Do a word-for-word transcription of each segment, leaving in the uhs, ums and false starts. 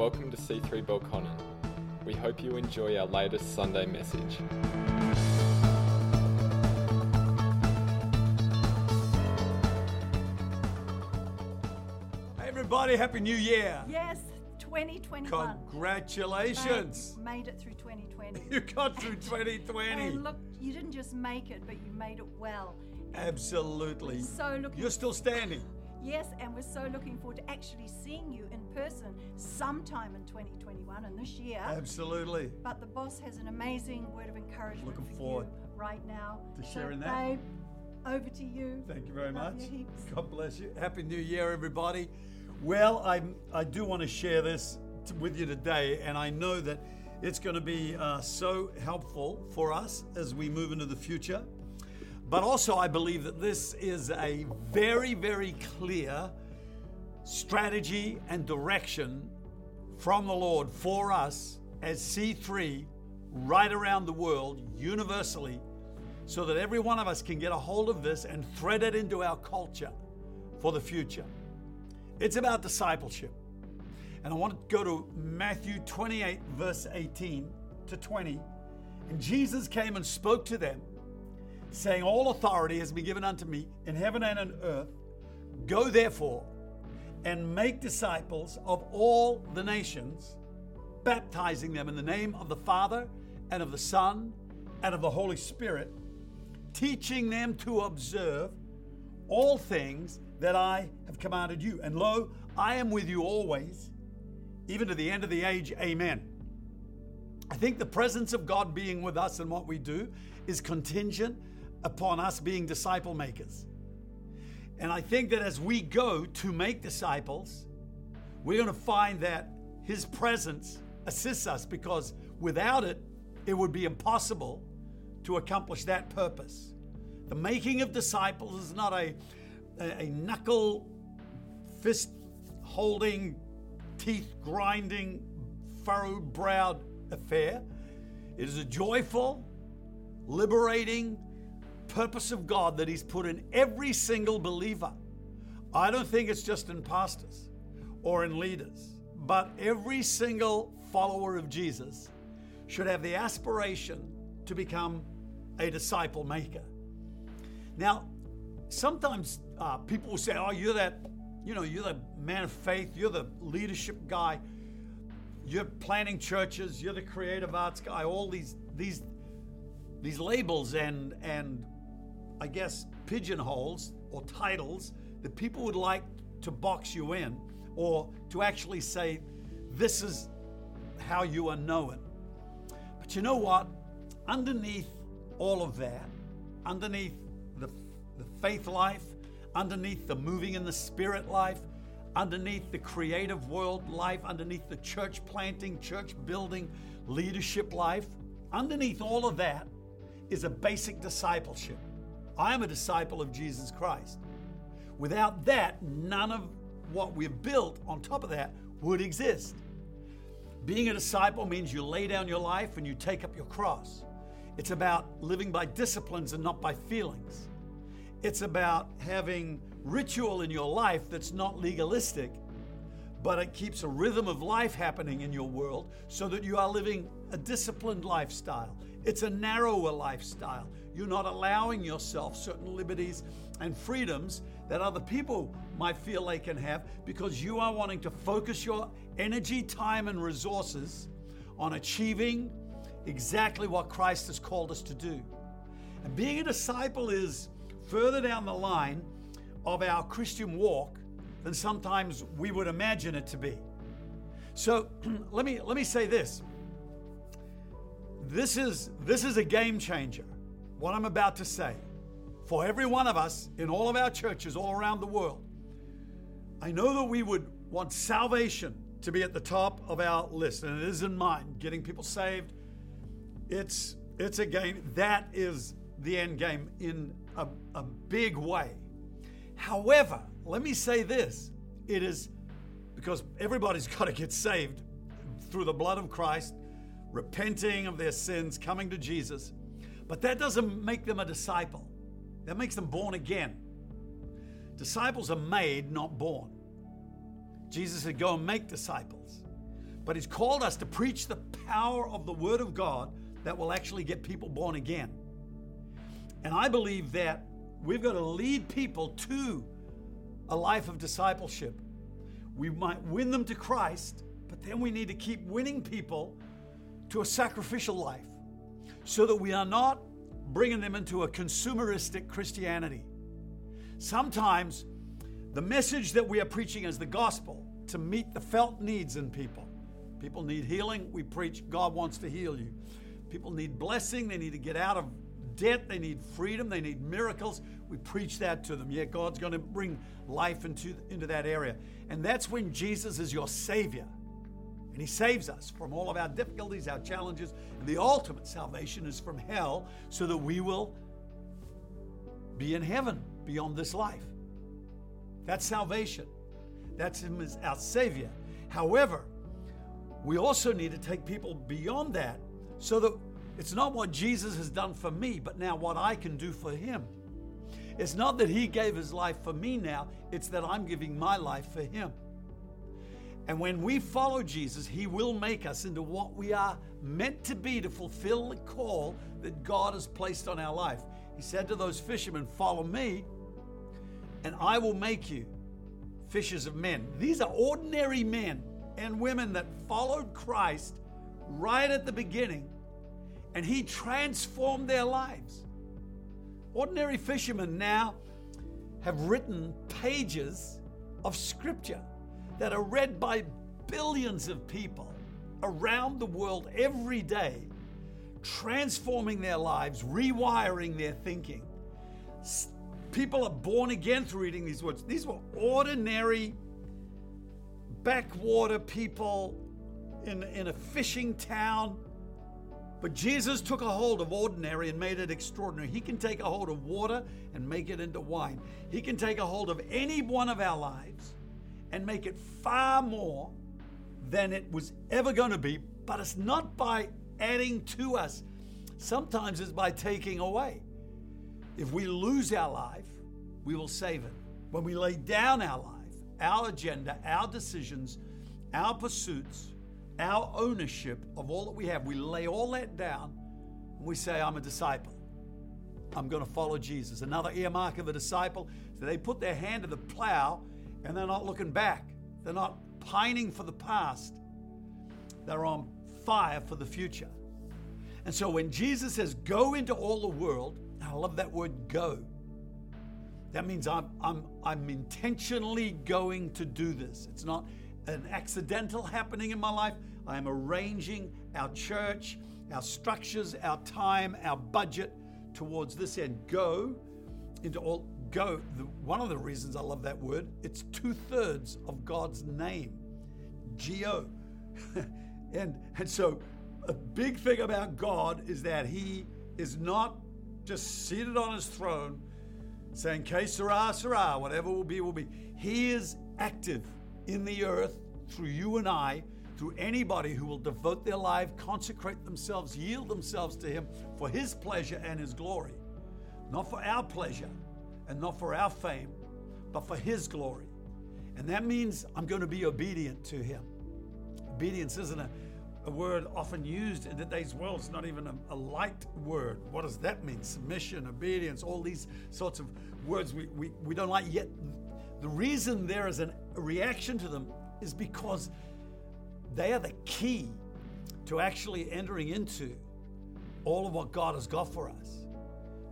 Welcome to C three Belconnen. We hope you enjoy our latest Sunday message. Hey everybody, Happy New Year! Yes, twenty twenty-one. Congratulations! You made it through twenty twenty. You got through twenty twenty. And look, you didn't just make it, but you made it well. Absolutely. So look, you're still standing. Yes, and we're so looking forward to actually seeing you in person sometime in twenty twenty-one and this year. Absolutely. But the boss has an amazing word of encouragement looking for forward you right now. To sharing so, that. Babe, over to you. Thank you very Love much. God bless you. Happy New Year, everybody. Well, I I do want to share this t- with you today, and I know that it's going to be uh, so helpful for us as we move into the future. But also I believe that this is a very, very clear strategy and direction from the Lord for us as C three right around the world, universally, so that every one of us can get a hold of this and thread it into our culture for the future. It's about discipleship. And I want to go to Matthew twenty-eight, verse eighteen to twenty. And Jesus came and spoke to them, saying, all authority has been given unto me in heaven and on earth. Go therefore and make disciples of all the nations, baptizing them in the name of the Father and of the Son and of the Holy Spirit, teaching them to observe all things that I have commanded you. And lo, I am with you always, even to the end of the age. Amen. I think the presence of God being with us and what we do is contingent upon us being disciple makers. And I think that as we go to make disciples, we're going to find that His presence assists us, because without it, it would be impossible to accomplish that purpose. The making of disciples is not a, a, a knuckle, fist-holding, teeth-grinding, furrowed-browed affair. It is a joyful, liberating purpose of God that He's put in every single believer. I don't think it's just in pastors or in leaders, but every single follower of Jesus should have the aspiration to become a disciple maker. Now, sometimes uh, people will say, oh, you're that, you know, you're the man of faith, you're the leadership guy, you're planning churches, you're the creative arts guy, all these these these labels and, and I guess pigeonholes or titles that people would like to box you in, or to actually say, this is how you are known. But you know what? Underneath all of that, underneath the, the faith life, underneath the moving in the spirit life, underneath the creative world life, underneath the church planting, church building, leadership life, underneath all of that is a basic discipleship. I am a disciple of Jesus Christ. Without that, none of what we've built on top of that would exist. Being a disciple means you lay down your life and you take up your cross. It's about living by disciplines and not by feelings. It's about having ritual in your life that's not legalistic, but it keeps a rhythm of life happening in your world so that you are living a disciplined lifestyle. It's a narrower lifestyle. You're not allowing yourself certain liberties and freedoms that other people might feel they can have, because you are wanting to focus your energy, time, and resources on achieving exactly what Christ has called us to do. And being a disciple is further down the line of our Christian walk than sometimes we would imagine it to be. So let me let me say this. This is this is a game changer, what I'm about to say, for every one of us in all of our churches all around the world. I know that we would want salvation to be at the top of our list, and it is in mine, getting people saved. It's it's a game that is the end game in a, a big way. However, let me say this, it is because everybody's got to get saved through the blood of Christ, repenting of their sins, coming to Jesus, but that doesn't make them a disciple. That makes them born again. Disciples are made, not born. Jesus said, go and make disciples. But he's called us to preach the power of the Word of God that will actually get people born again. And I believe that we've got to lead people to a life of discipleship. We might win them to Christ, but then we need to keep winning people to a sacrificial life so that we are not bringing them into a consumeristic Christianity. Sometimes the message that we are preaching is the gospel to meet the felt needs in people. People need healing, we preach God wants to heal you. People need blessing, they need to get out of debt, they need freedom, they need miracles. We preach that to them. Yeah, God's going to bring life into, into that area. And that's when Jesus is your Savior. And He saves us from all of our difficulties, our challenges, and the ultimate salvation is from hell so that we will be in heaven beyond this life. That's salvation. That's Him as our Savior. However, we also need to take people beyond that so that it's not what Jesus has done for me, but now what I can do for Him. It's not that He gave His life for me now, it's that I'm giving my life for Him. And when we follow Jesus, He will make us into what we are meant to be to fulfill the call that God has placed on our life. He said to those fishermen, "Follow me, and I will make you fishers of men." These are ordinary men and women that followed Christ right at the beginning, and He transformed their lives. Ordinary fishermen now have written pages of scripture that are read by billions of people around the world every day, transforming their lives, rewiring their thinking. People are born again through reading these words. These were ordinary backwater people in, in a fishing town. But Jesus took a hold of ordinary and made it extraordinary. He can take a hold of water and make it into wine. He can take a hold of any one of our lives and make it far more than it was ever going to be. But it's not by adding to us. Sometimes it's by taking away. If we lose our life, we will save it. When we lay down our life, our agenda, our decisions, our pursuits, our ownership of all that we have, we lay all that down and we say, "I'm a disciple. I'm going to follow Jesus." Another earmark of a disciple is that they put their hand to the plow and they're not looking back. They're not pining for the past. They're on fire for the future. And so when Jesus says, "Go into all the world," and I love that word, "go," that means I'm, I'm, I'm intentionally going to do this. It's not an accidental happening in my life. I am arranging our church, our structures, our time, our budget towards this end. Go into all. Go. The, one of the reasons I love that word, it's two-thirds of God's name, G O. and, and so a big thing about God is that He is not just seated on His throne saying, "Que sera, sera, whatever will be, will be." He is active in the earth through you and I, through anybody who will devote their life, consecrate themselves, yield themselves to Him for His pleasure and His glory. Not for our pleasure and not for our fame, but for His glory. And that means I'm going to be obedient to Him. Obedience isn't a, a word often used in today's world. It's not even a, a light word. What does that mean? Submission, obedience, all these sorts of words we, we, we don't like yet. The reason there is an, a reaction to them is because they are the key to actually entering into all of what God has got for us.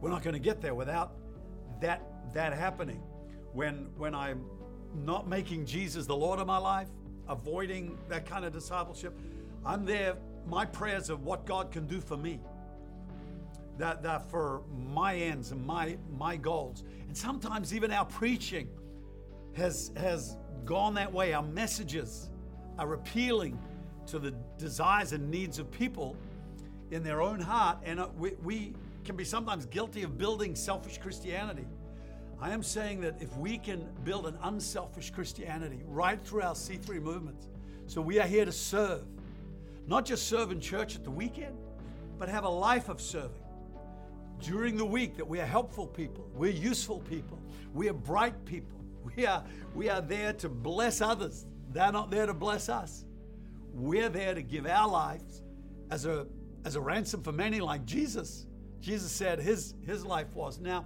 We're not going to get there without that that happening. When, when I'm not making Jesus the Lord of my life, avoiding that kind of discipleship, I'm there, my prayers are what God can do for me. That, that for my ends and my, my goals. And sometimes even our preaching has has gone that way. Our messages are appealing to the desires and needs of people in their own heart, and we, we can be sometimes guilty of building selfish Christianity. I am saying that if we can build an unselfish Christianity right through our C three movements, so we are here to serve, not just serve in church at the weekend, but have a life of serving. During the week, that we are helpful people, we're useful people, we are bright people. We are, we are there to bless others. They're not there to bless us. We're there to give our lives as a as a ransom for many, like Jesus. Jesus said his his life was. Now,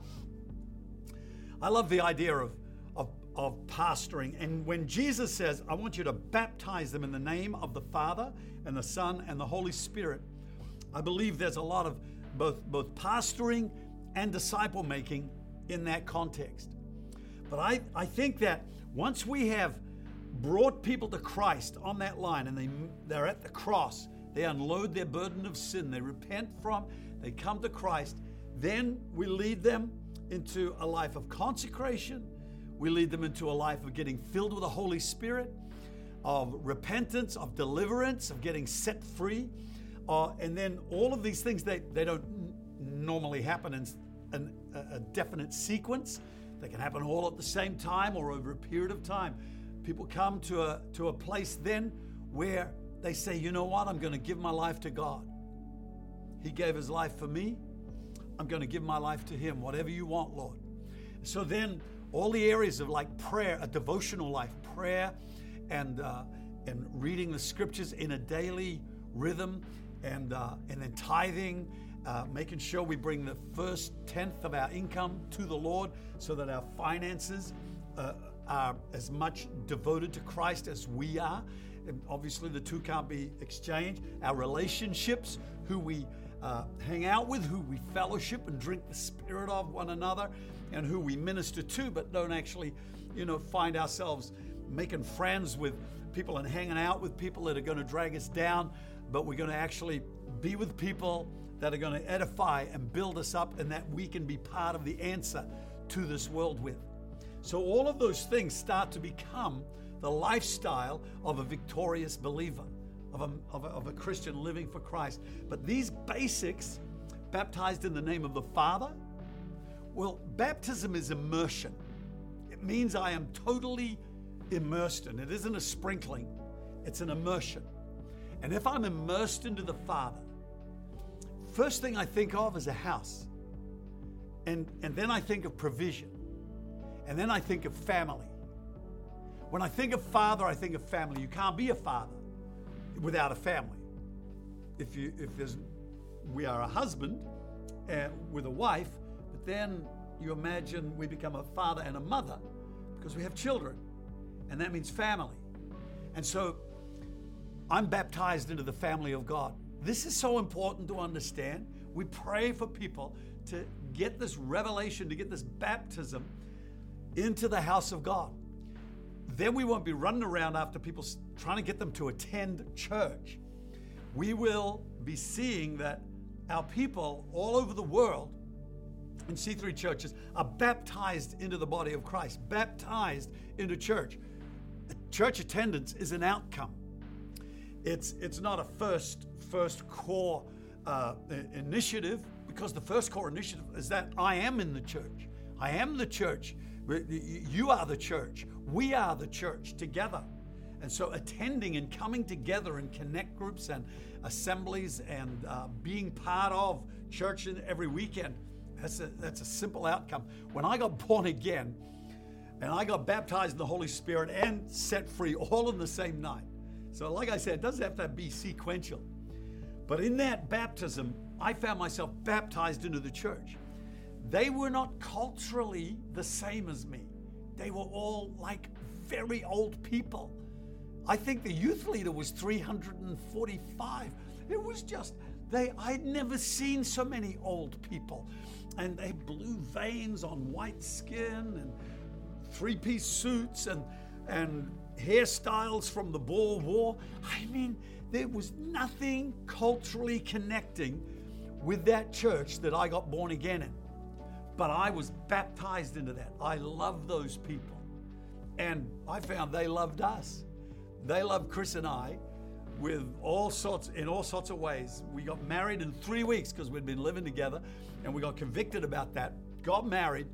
I love the idea of of of pastoring. And when Jesus says, I want you to baptize them in the name of the Father and the Son and the Holy Spirit, I believe there's a lot of both both pastoring and disciple making in that context. But I, I think that once we have brought people to Christ on that line and they, they're at the cross, they unload their burden of sin, they repent from, they come to Christ, then we lead them into a life of consecration. We lead them into a life of getting filled with the Holy Spirit, of repentance, of deliverance, of getting set free. Uh, and then all of these things, they, they don't normally happen in, in a definite sequence. They can happen all at the same time or over a period of time. People come to a to a place then where they say, you know what, I'm going to give my life to God. He gave his life for me. I'm going to give my life to him, whatever you want, Lord. So then all the areas of like prayer, a devotional life, prayer and uh, and reading the scriptures in a daily rhythm, and uh, and then tithing, uh, making sure we bring the first tenth of our income to the Lord so that our finances uh, are as much devoted to Christ as we are. And obviously the two can't be exchanged. Our relationships, who we uh, hang out with, who we fellowship and drink the spirit of one another, and who we minister to, but don't actually, you know, find ourselves making friends with people and hanging out with people that are going to drag us down, but we're going to actually be with people that are going to edify and build us up, and that we can be part of the answer to this world with. So all of those things start to become the lifestyle of a victorious believer, of a, of a, of a Christian living for Christ. But these basics, baptized in the name of the Father, well, baptism is immersion. It means I am totally immersed in. It isn't a sprinkling, it's an immersion. And if I'm immersed into the Father, first thing I think of is a house. And, and then I think of provision. And then I think of family. When I think of Father, I think of family. You can't be a father without a family. If you, if there's, we are a husband uh, with a wife, but then you imagine we become a father and a mother because we have children. And that means family. And so I'm baptized into the family of God. This is so important to understand. We pray for people to get this revelation, to get this baptism into the house of God. Then we won't be running around after people trying to get them to attend church. We will be seeing that our people all over the world in C three churches are baptized into the body of Christ, baptized into church. Church attendance is an outcome. It's it's not a first first core uh, initiative, because the first core initiative is that I am in the church. I am the church. You are the church. We are the church together. And so attending and coming together in connect groups and assemblies and uh, being part of church every weekend, that's a, that's a simple outcome. When I got born again and I got baptized in the Holy Spirit and set free all in the same night. So like I said, it doesn't have to be sequential. But in that baptism, I found myself baptized into the church. They were not culturally the same as me. They were all like very old people. I think the youth leader was three hundred forty-five. It was just, they I'd never seen so many old people. And they had blue veins on white skin and three-piece suits and and hairstyles from the Boer War. I mean, there was nothing culturally connecting with that church that I got born again in. But I was baptized into that. I love those people. And I found they loved us. They loved Chris and I with all sorts, in all sorts of ways. We got married in three weeks because we'd been living together, and we got convicted about that, got married.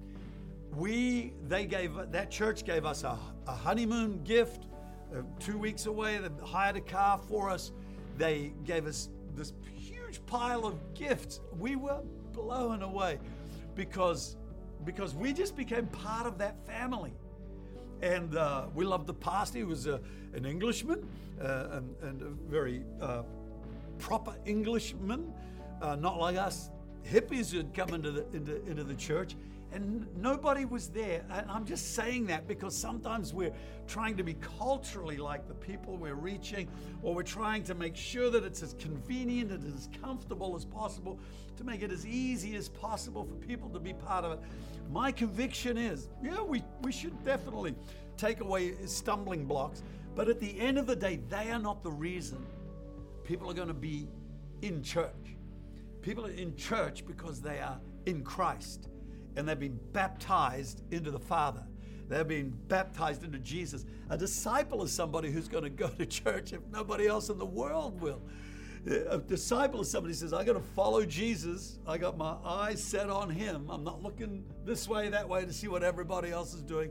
We, they gave, that church gave us a, a honeymoon gift, uh, two weeks away. They hired a car for us. They gave us this huge pile of gifts. We were blown away because, because we just became part of that family. And uh, we loved the pastor. He was a, an Englishman uh, and, and a very uh, proper Englishman, uh, not like us hippies who'd come into the, into, into the church. And nobody was there. And I'm just saying that because sometimes we're trying to be culturally like the people we're reaching, or we're trying to make sure that it's as convenient and as comfortable as possible, to make it as easy as possible for people to be part of it. My conviction is, yeah, we, we should definitely take away stumbling blocks. But at the end of the day, they are not the reason people are going to be in church. People are in church because they are in Christ. And they've been baptized into the Father. They've been baptized into Jesus. A disciple is somebody who's going to go to church if nobody else in the world will. A disciple is somebody who says, I got to follow Jesus. I got my eyes set on him. I'm not looking this way, that way to see what everybody else is doing.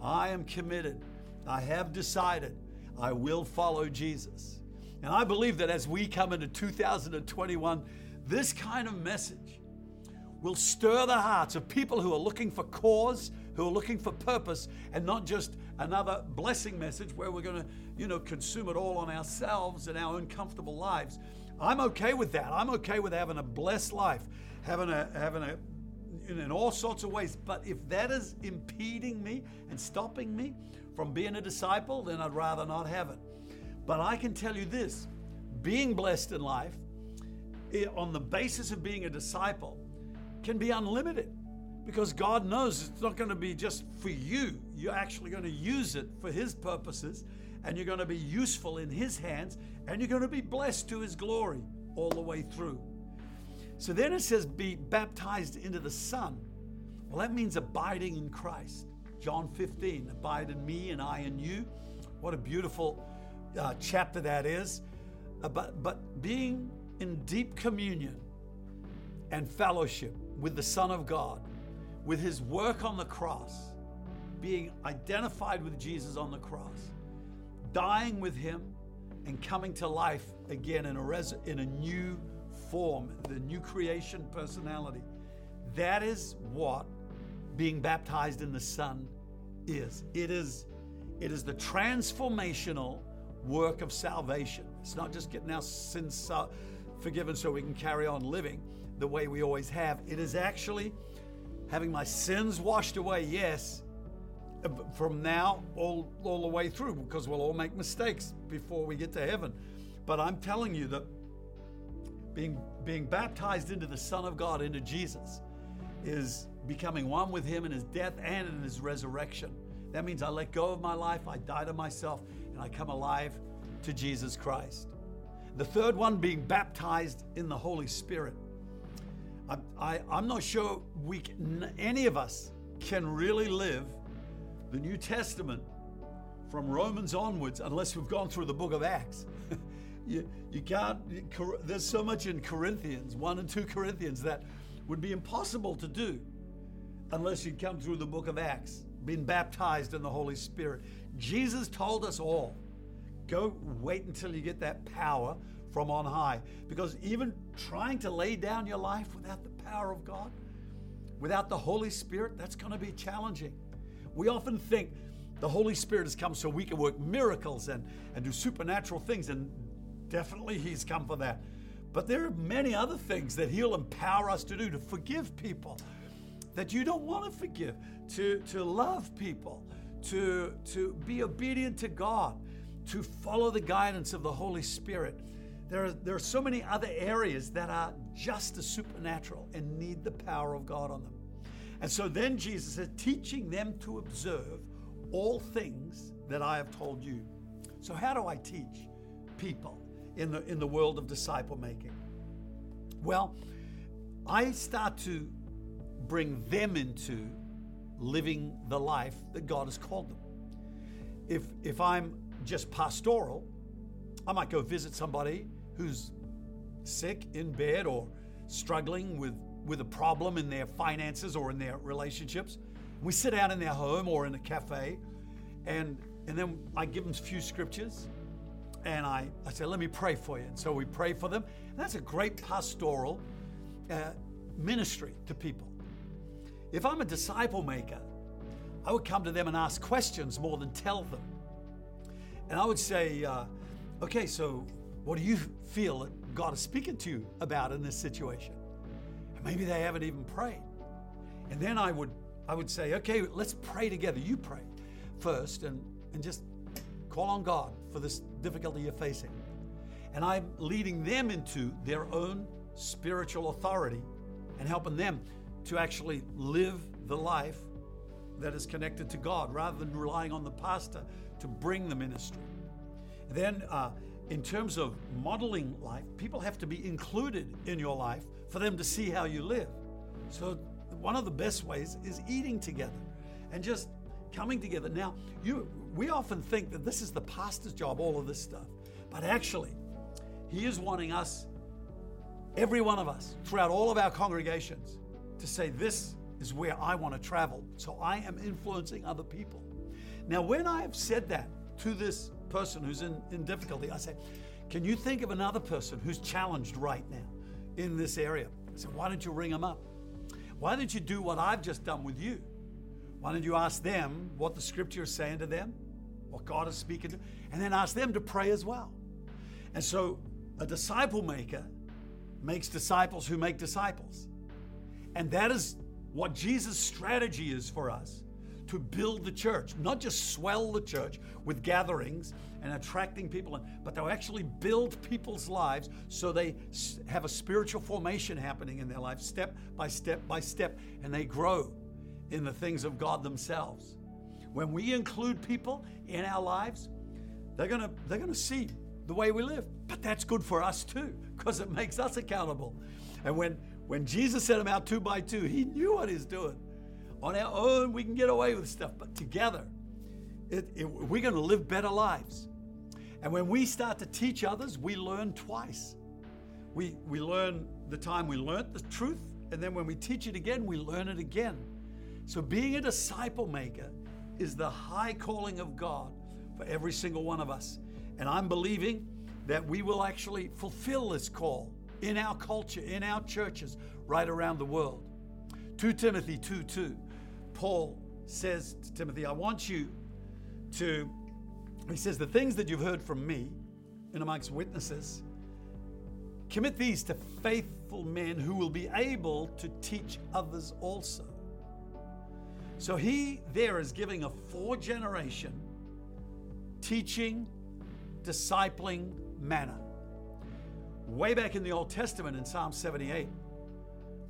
I am committed. I have decided I will follow Jesus. And I believe that as we come into two thousand twenty-one, this kind of message will stir the hearts of people who are looking for cause, who are looking for purpose, and not just another blessing message where we're going to, you know, consume it all on ourselves and our own comfortable lives. I'm okay with that. I'm okay with having a blessed life, having a, having a, in all sorts of ways. But if that is impeding me and stopping me from being a disciple, then I'd rather not have it. But I can tell you this, being blessed in life, on the basis of being a disciple, can be unlimited, because God knows it's not going to be just for you. You're actually going to use it for his purposes, and you're going to be useful in his hands, and you're going to be blessed to his glory all the way through. So then it says, be baptized into the Son. Well, that means abiding in Christ. John fifteen, abide in me and I in you. What a beautiful uh, chapter that is. Uh, but, but being in deep communion and fellowship with the Son of God, with his work on the cross, being identified with Jesus on the cross, dying with him and coming to life again in a, res- in a new form, the new creation personality. That is what being baptized in the Son is. It is, it is the transformational work of salvation. It's not just getting our sins uh, forgiven so we can carry on living the way we always have. It is actually having my sins washed away, yes, from now all, all the way through, because we'll all make mistakes before we get to heaven. But I'm telling you that being, being baptized into the Son of God, into Jesus, is becoming one with him in his death and in his resurrection. That means I let go of my life, I die to myself, and I come alive to Jesus Christ. The third one, being baptized in the Holy Spirit. I, I, I'm not sure we can, any of us can really live the New Testament from Romans onwards unless we've gone through the book of Acts. you, you can't, you, there's so much in Corinthians, one and two Corinthians, that would be impossible to do unless you'd come through the book of Acts, been baptized in the Holy Spirit. Jesus told us all, go wait until you get that power from on high. Because even trying to lay down your life without the power of God, without the Holy Spirit, that's going to be challenging. We often think the Holy Spirit has come so we can work miracles and, and do supernatural things, and definitely he's come for that. But there are many other things that he'll empower us to do, to forgive people that you don't want to forgive, to, to love people, to, to be obedient to God, to follow the guidance of the Holy Spirit. There are, there are so many other areas that are just as supernatural and need the power of God on them. And so then Jesus says, teaching them to observe all things that I have told you. So how do I teach people in the, in the world of disciple making? Well, I start to bring them into living the life that God has called them. If, if I'm just pastoral, I might go visit somebody who's sick, in bed, or struggling with, with a problem in their finances or in their relationships. We sit out in their home or in a cafe, and, and then I give them a few scriptures, and I, I say, let me pray for you. And so we pray for them. And that's a great pastoral uh, ministry to people. If I'm a disciple maker, I would come to them and ask questions more than tell them. And I would say, uh, okay, so what do you feel that God is speaking to you about in this situation? And maybe they haven't even prayed. And then I would I would say, okay, let's pray together. You pray first and, and just call on God for this difficulty you're facing. And I'm leading them into their own spiritual authority and helping them to actually live the life that is connected to God rather than relying on the pastor to bring the ministry. Then uh, in terms of modeling life, people have to be included in your life for them to see how you live. So one of the best ways is eating together and just coming together. Now, you, we often think that this is the pastor's job, all of this stuff, but actually he is wanting us, every one of us, throughout all of our congregations to say, this is where I want to travel. So I am influencing other people. Now, when I have said that to this person who's in, in difficulty, I say, can you think of another person who's challenged right now in this area? I say, why don't you ring them up? Why don't you do what I've just done with you? Why don't you ask them what the scripture is saying to them, what God is speaking to, and then ask them to pray as well. And so a disciple maker makes disciples who make disciples. And that is what Jesus' strategy is for us, to build the church, not just swell the church with gatherings and attracting people in, but they'll actually build people's lives so they have a spiritual formation happening in their life, step by step by step, and they grow in the things of God themselves. When we include people in our lives, they're gonna, they're gonna see the way we live, but that's good for us too, because it makes us accountable. And when, when Jesus sent them out two by two, he knew what he's doing. On our own, we can get away with stuff, but together, it, it, we're going to live better lives. And when we start to teach others, we learn twice. We, we learn the time we learnt the truth, and then when we teach it again, we learn it again. So being a disciple maker is the high calling of God for every single one of us. And I'm believing that we will actually fulfill this call in our culture, in our churches, right around the world. Second Timothy two two, Paul says to Timothy, I want you to, he says, the things that you've heard from me and amongst witnesses, commit these to faithful men who will be able to teach others also. So he there is giving a four-generation teaching, discipling manner. Way back in the Old Testament in Psalm seventy-eight,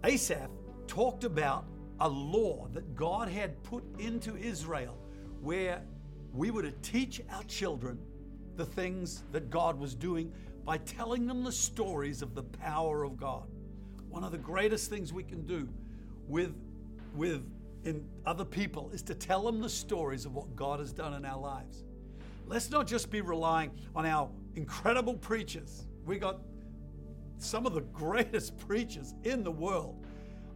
Asaph talked about a law that God had put into Israel where we were to teach our children the things that God was doing by telling them the stories of the power of God. One of the greatest things we can do with, with in other people is to tell them the stories of what God has done in our lives. Let's not just be relying on our incredible preachers. We got some of the greatest preachers in the world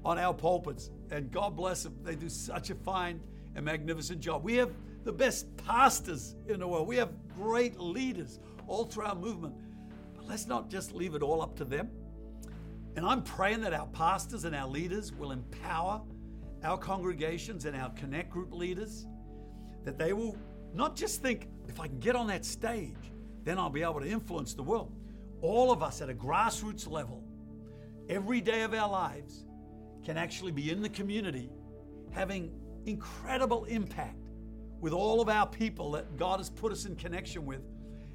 on our pulpits, and God bless them. They do such a fine and magnificent job. We have the best pastors in the world. We have great leaders all through our movement. But let's not just leave it all up to them. And I'm praying that our pastors and our leaders will empower our congregations and our connect group leaders, that they will not just think, if I can get on that stage, then I'll be able to influence the world. All of us at a grassroots level, every day of our lives, can actually be in the community having incredible impact with all of our people that God has put us in connection with.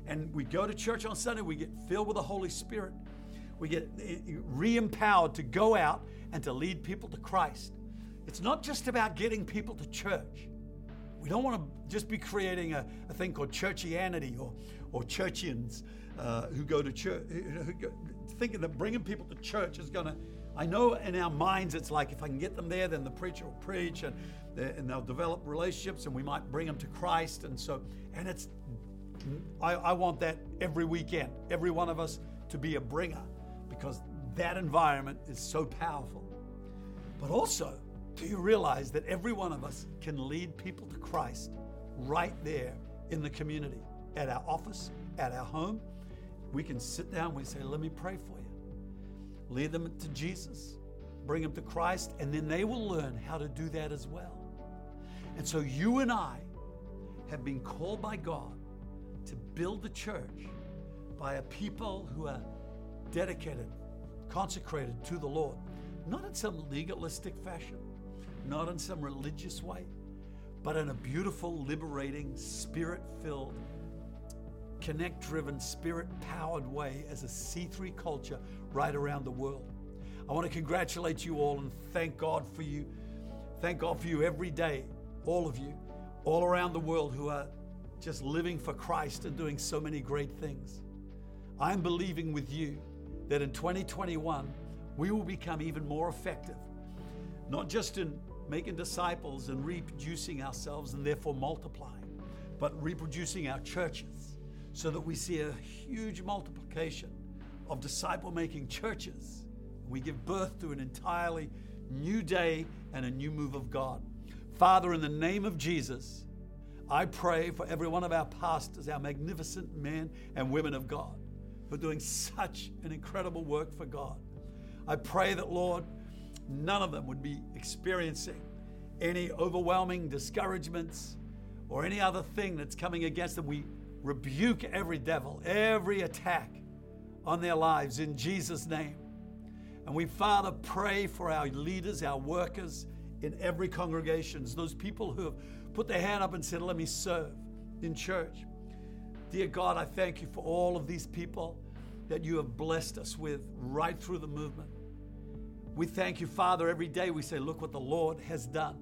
And we go to church on Sunday, we get filled with the Holy Spirit. We get re-empowered to go out and to lead people to Christ. It's not just about getting people to church. We don't want to just be creating a, a thing called churchianity or, or churchians uh, who go to church, who go, thinking that bringing people to church is going to, I know in our minds it's like if I can get them there, then the preacher will preach and, and they'll develop relationships and we might bring them to Christ. And so, and it's, I, I want that every weekend, every one of us to be a bringer, because that environment is so powerful. But also, do you realize that every one of us can lead people to Christ right there in the community, at our office, at our home? We can sit down, we say, let me pray for you. Lead them to Jesus, bring them to Christ, and then they will learn how to do that as well. And so you and I have been called by God to build the church by a people who are dedicated, consecrated to the Lord. Not in some legalistic fashion, not in some religious way, but in a beautiful, liberating, spirit-filled, connect-driven, spirit-powered way as a C three culture right around the world. I want to congratulate you all and thank God for you. Thank God for you every day, all of you, all around the world who are just living for Christ and doing so many great things. I'm believing with you that in twenty twenty-one, we will become even more effective, not just in making disciples and reproducing ourselves and therefore multiplying, but reproducing our churches, so that we see a huge multiplication of disciple-making churches. We give birth to an entirely new day and a new move of God. Father, in the name of Jesus, I pray for every one of our pastors, our magnificent men and women of God, who are doing such an incredible work for God. I pray that, Lord, none of them would be experiencing any overwhelming discouragements or any other thing that's coming against them. We rebuke every devil, every attack on their lives in Jesus' name. And we, Father, pray for our leaders, our workers in every congregation, those people who have put their hand up and said, let me serve in church. Dear God, I thank you for all of these people that you have blessed us with right through the movement. We thank you, Father, every day we say, look what the Lord has done.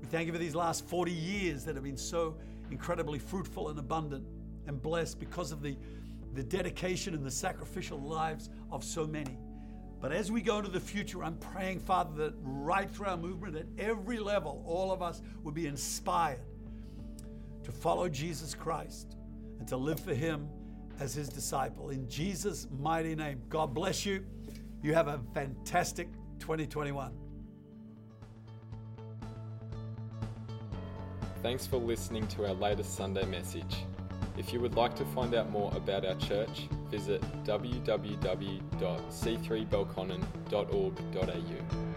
We thank you for these last forty years that have been so incredibly fruitful and abundant and blessed because of the, the dedication and the sacrificial lives of so many. But as we go into the future, I'm praying, Father, that right through our movement at every level, all of us would be inspired to follow Jesus Christ and to live for him as his disciple. In Jesus' mighty name, God bless you. You have a fantastic twenty twenty-one. Thanks for listening to our latest Sunday message. If you would like to find out more about our church, visit w w w dot c three belconnen dot org dot a u.